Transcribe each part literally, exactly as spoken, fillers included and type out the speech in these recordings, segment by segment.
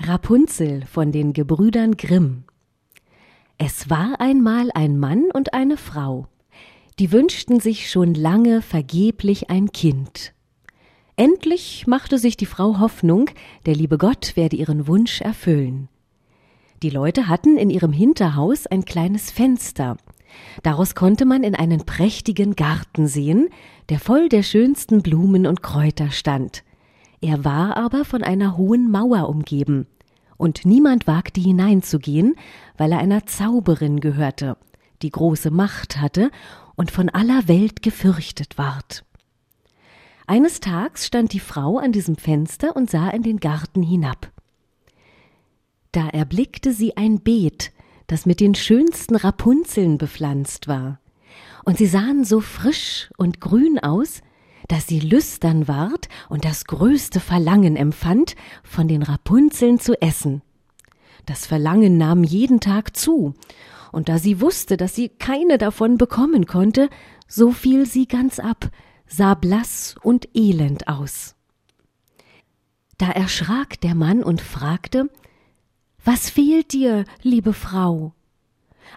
Rapunzel von den Gebrüdern Grimm. Es war einmal ein Mann und eine Frau. Die wünschten sich schon lange vergeblich ein Kind. Endlich machte sich die Frau Hoffnung, der liebe Gott werde ihren Wunsch erfüllen. Die Leute hatten in ihrem Hinterhaus ein kleines Fenster. Daraus konnte man in einen prächtigen Garten sehen, der voll der schönsten Blumen und Kräuter stand. Er war aber von einer hohen Mauer umgeben, und niemand wagte hineinzugehen, weil er einer Zauberin gehörte, die große Macht hatte und von aller Welt gefürchtet ward. Eines Tages stand die Frau an diesem Fenster und sah in den Garten hinab. Da erblickte sie ein Beet, das mit den schönsten Rapunzeln bepflanzt war, und sie sahen so frisch und grün aus, dass sie lüstern ward und das größte Verlangen empfand, von den Rapunzeln zu essen. Das Verlangen nahm jeden Tag zu, und da sie wusste, dass sie keine davon bekommen konnte, so fiel sie ganz ab, sah blass und elend aus. Da erschrak der Mann und fragte: »Was fehlt dir, liebe Frau?«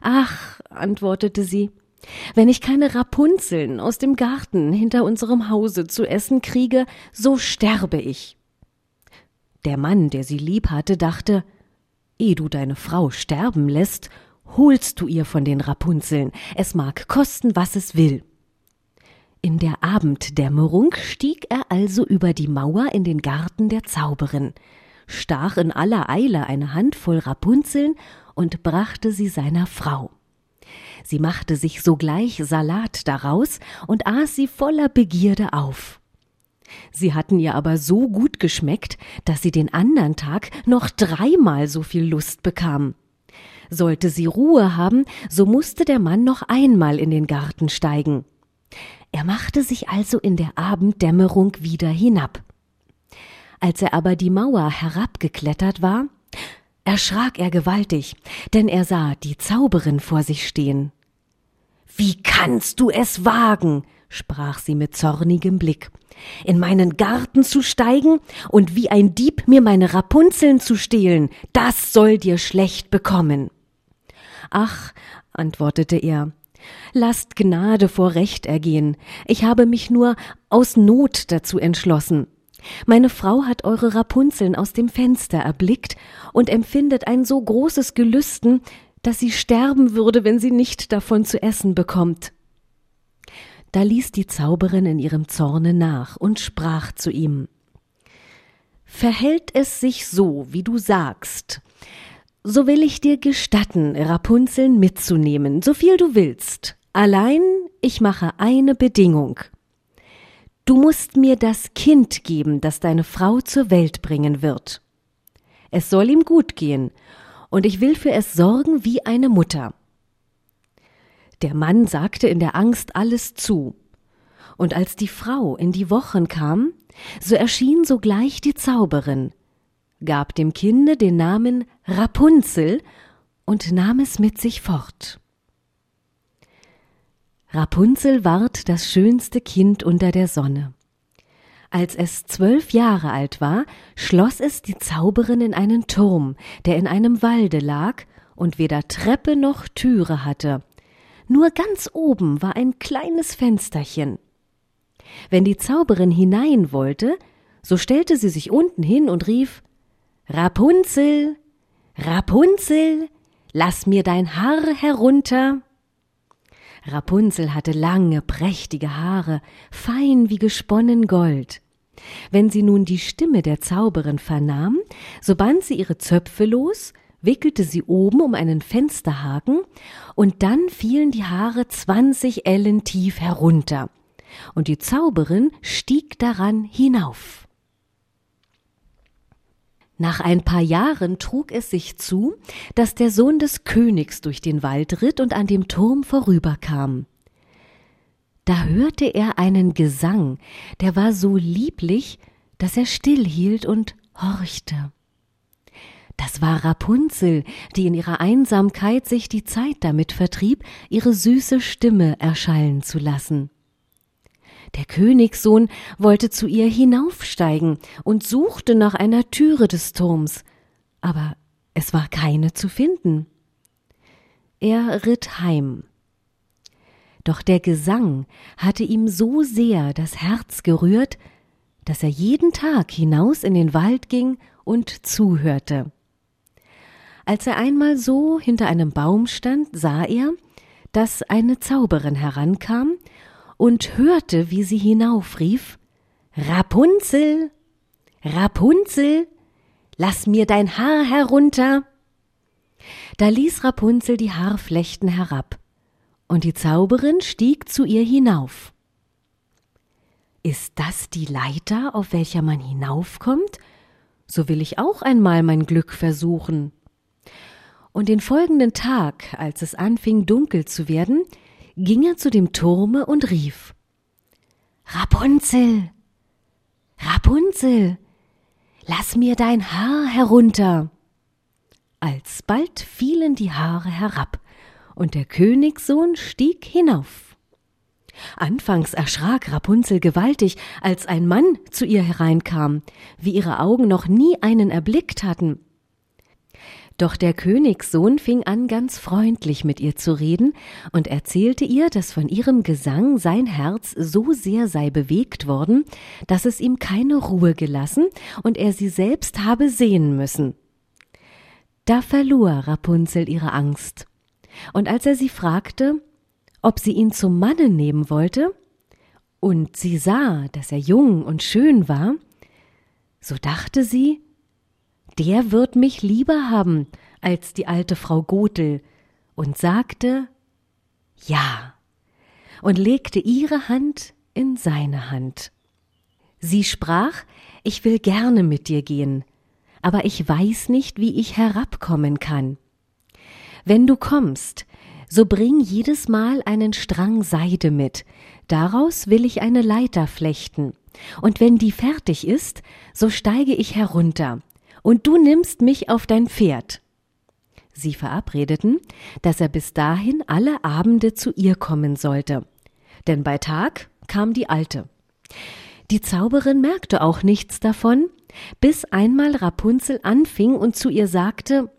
»Ach«, antwortete sie, »wenn ich keine Rapunzeln aus dem Garten hinter unserem Hause zu essen kriege, so sterbe ich.« Der Mann, der sie lieb hatte, dachte: »Ehe du deine Frau sterben lässt, holst du ihr von den Rapunzeln, es mag kosten, was es will.« In der Abenddämmerung stieg er also über die Mauer in den Garten der Zauberin, stach in aller Eile eine Handvoll Rapunzeln und brachte sie seiner Frau. Sie machte sich sogleich Salat daraus und aß sie voller Begierde auf. Sie hatten ihr aber so gut geschmeckt, dass sie den anderen Tag noch dreimal so viel Lust bekam. Sollte sie Ruhe haben, so musste der Mann noch einmal in den Garten steigen. Er machte sich also in der Abenddämmerung wieder hinab. Als er aber die Mauer herabgeklettert war, erschrak er gewaltig, denn er sah die Zauberin vor sich stehen. »Wie kannst du es wagen«, sprach sie mit zornigem Blick, »in meinen Garten zu steigen und wie ein Dieb mir meine Rapunzeln zu stehlen, das soll dir schlecht bekommen.« »Ach«, antwortete er, »lasst Gnade vor Recht ergehen, ich habe mich nur aus Not dazu entschlossen. Meine Frau hat eure Rapunzeln aus dem Fenster erblickt und empfindet ein so großes Gelüsten, dass sie sterben würde, wenn sie nicht davon zu essen bekommt.« Da ließ die Zauberin in ihrem Zorne nach und sprach zu ihm: »Verhält es sich so, wie du sagst, so will ich dir gestatten, Rapunzeln mitzunehmen, so viel du willst. Allein ich mache eine Bedingung. Du musst mir das Kind geben, das deine Frau zur Welt bringen wird. Es soll ihm gut gehen, und ich will für es sorgen wie eine Mutter.« Der Mann sagte in der Angst alles zu, und als die Frau in die Wochen kam, so erschien sogleich die Zauberin, gab dem Kinde den Namen Rapunzel und nahm es mit sich fort. Rapunzel ward das schönste Kind unter der Sonne. Als es zwölf Jahre alt war, schloss es die Zauberin in einen Turm, der in einem Walde lag und weder Treppe noch Türe hatte. Nur ganz oben war ein kleines Fensterchen. Wenn die Zauberin hinein wollte, so stellte sie sich unten hin und rief: »Rapunzel, Rapunzel, lass mir dein Haar herunter.« Rapunzel hatte lange, prächtige Haare, fein wie gesponnen Gold. Wenn sie nun die Stimme der Zauberin vernahm, so band sie ihre Zöpfe los, wickelte sie oben um einen Fensterhaken, und dann fielen die Haare zwanzig Ellen tief herunter, und die Zauberin stieg daran hinauf. Nach ein paar Jahren trug es sich zu, dass der Sohn des Königs durch den Wald ritt und an dem Turm vorüberkam. Da hörte er einen Gesang, der war so lieblich, dass er stillhielt und horchte. Das war Rapunzel, die in ihrer Einsamkeit sich die Zeit damit vertrieb, ihre süße Stimme erschallen zu lassen. Der Königssohn wollte zu ihr hinaufsteigen und suchte nach einer Türe des Turms, aber es war keine zu finden. Er ritt heim. Doch der Gesang hatte ihm so sehr das Herz gerührt, dass er jeden Tag hinaus in den Wald ging und zuhörte. Als er einmal so hinter einem Baum stand, sah er, dass eine Zauberin herankam und hörte, wie sie hinaufrief: »Rapunzel, Rapunzel, lass mir dein Haar herunter!« Da ließ Rapunzel die Haarflechten herab, und die Zauberin stieg zu ihr hinauf. »Ist das die Leiter, auf welcher man hinaufkommt? So will ich auch einmal mein Glück versuchen.« Und den folgenden Tag, als es anfing, dunkel zu werden, ging er zu dem Turme und rief: »Rapunzel, Rapunzel, lass mir dein Haar herunter!« Alsbald fielen die Haare herab, und der Königssohn stieg hinauf. Anfangs erschrak Rapunzel gewaltig, als ein Mann zu ihr hereinkam, wie ihre Augen noch nie einen erblickt hatten. Doch der Königssohn fing an, ganz freundlich mit ihr zu reden und erzählte ihr, dass von ihrem Gesang sein Herz so sehr sei bewegt worden, dass es ihm keine Ruhe gelassen und er sie selbst habe sehen müssen. Da verlor Rapunzel ihre Angst. Und als er sie fragte, ob sie ihn zum Manne nehmen wollte, und sie sah, dass er jung und schön war, so dachte sie: »Der wird mich lieber haben als die alte Frau Gotel«, und sagte »Ja« und legte ihre Hand in seine Hand. Sie sprach: »Ich will gerne mit dir gehen, aber ich weiß nicht, wie ich herabkommen kann. Wenn du kommst, so bring jedes Mal einen Strang Seide mit, daraus will ich eine Leiter flechten, und wenn die fertig ist, so steige ich herunter. Und du nimmst mich auf dein Pferd.« Sie verabredeten, dass er bis dahin alle Abende zu ihr kommen sollte, denn bei Tag kam die Alte. Die Zauberin merkte auch nichts davon, bis einmal Rapunzel anfing und zu ihr sagte: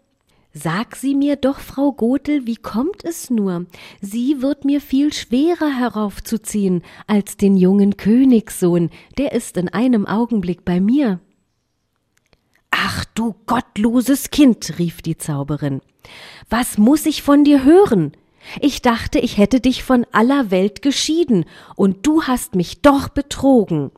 »Sag sie mir doch, Frau Gotel, wie kommt es nur? Sie wird mir viel schwerer heraufzuziehen als den jungen Königssohn, der ist in einem Augenblick bei mir.« »Ach, du gottloses Kind«, rief die Zauberin, »was muss ich von dir hören? Ich dachte, ich hätte dich von aller Welt geschieden, und du hast mich doch betrogen.«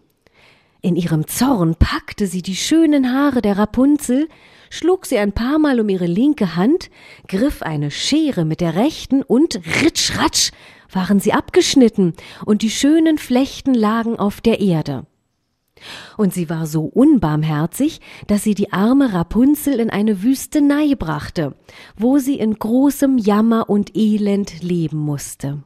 In ihrem Zorn packte sie die schönen Haare der Rapunzel, schlug sie ein paar Mal um ihre linke Hand, griff eine Schere mit der rechten und ritsch-ratsch waren sie abgeschnitten, und die schönen Flechten lagen auf der Erde. Und sie war so unbarmherzig, dass sie die arme Rapunzel in eine Wüstenei brachte, wo sie in großem Jammer und Elend leben musste.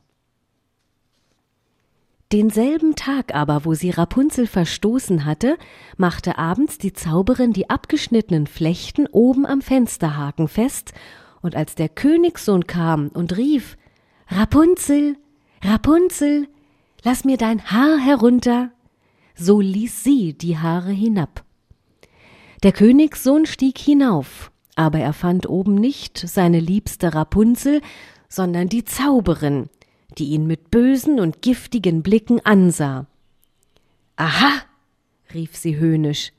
Denselben Tag aber, wo sie Rapunzel verstoßen hatte, machte abends die Zauberin die abgeschnittenen Flechten oben am Fensterhaken fest, und als der Königssohn kam und rief: »Rapunzel, Rapunzel, lass mir dein Haar herunter«, so ließ sie die Haare hinab. Der Königssohn stieg hinauf, aber er fand oben nicht seine liebste Rapunzel, sondern die Zauberin, die ihn mit bösen und giftigen Blicken ansah. »Aha«, rief sie höhnisch,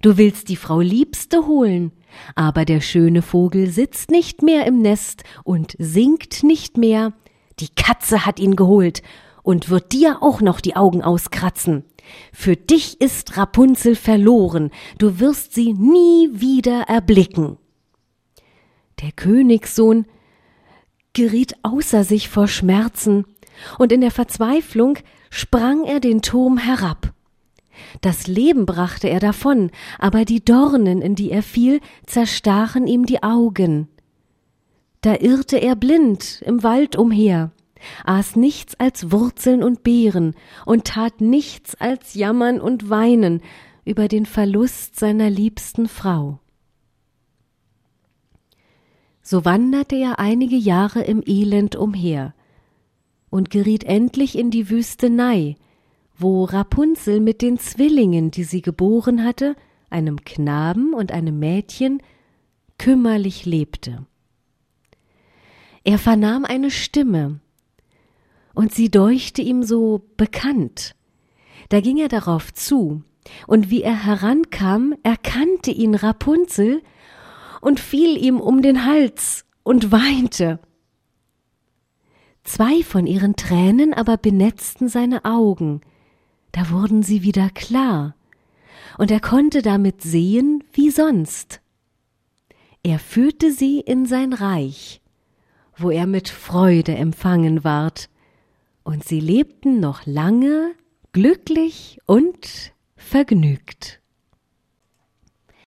»du willst die Frau Liebste holen, aber der schöne Vogel sitzt nicht mehr im Nest und singt nicht mehr. Die Katze hat ihn geholt und wird dir auch noch die Augen auskratzen. Für dich ist Rapunzel verloren, du wirst sie nie wieder erblicken.« Der Königssohn geriet außer sich vor Schmerzen, und in der Verzweiflung sprang er den Turm herab. Das Leben brachte er davon, aber die Dornen, in die er fiel, zerstachen ihm die Augen. Da irrte er blind im Wald umher, aß nichts als Wurzeln und Beeren und tat nichts als jammern und weinen über den Verlust seiner liebsten Frau. So wanderte er einige Jahre im Elend umher und geriet endlich in die Wüstenei, wo Rapunzel mit den Zwillingen, die sie geboren hatte, einem Knaben und einem Mädchen, kümmerlich lebte. Er vernahm eine Stimme, und sie deuchte ihm so bekannt. Da ging er darauf zu, und wie er herankam, erkannte ihn Rapunzel und fiel ihm um den Hals und weinte. Zwei von ihren Tränen aber benetzten seine Augen, da wurden sie wieder klar, und er konnte damit sehen wie sonst. Er führte sie in sein Reich, wo er mit Freude empfangen ward, und sie lebten noch lange glücklich und vergnügt.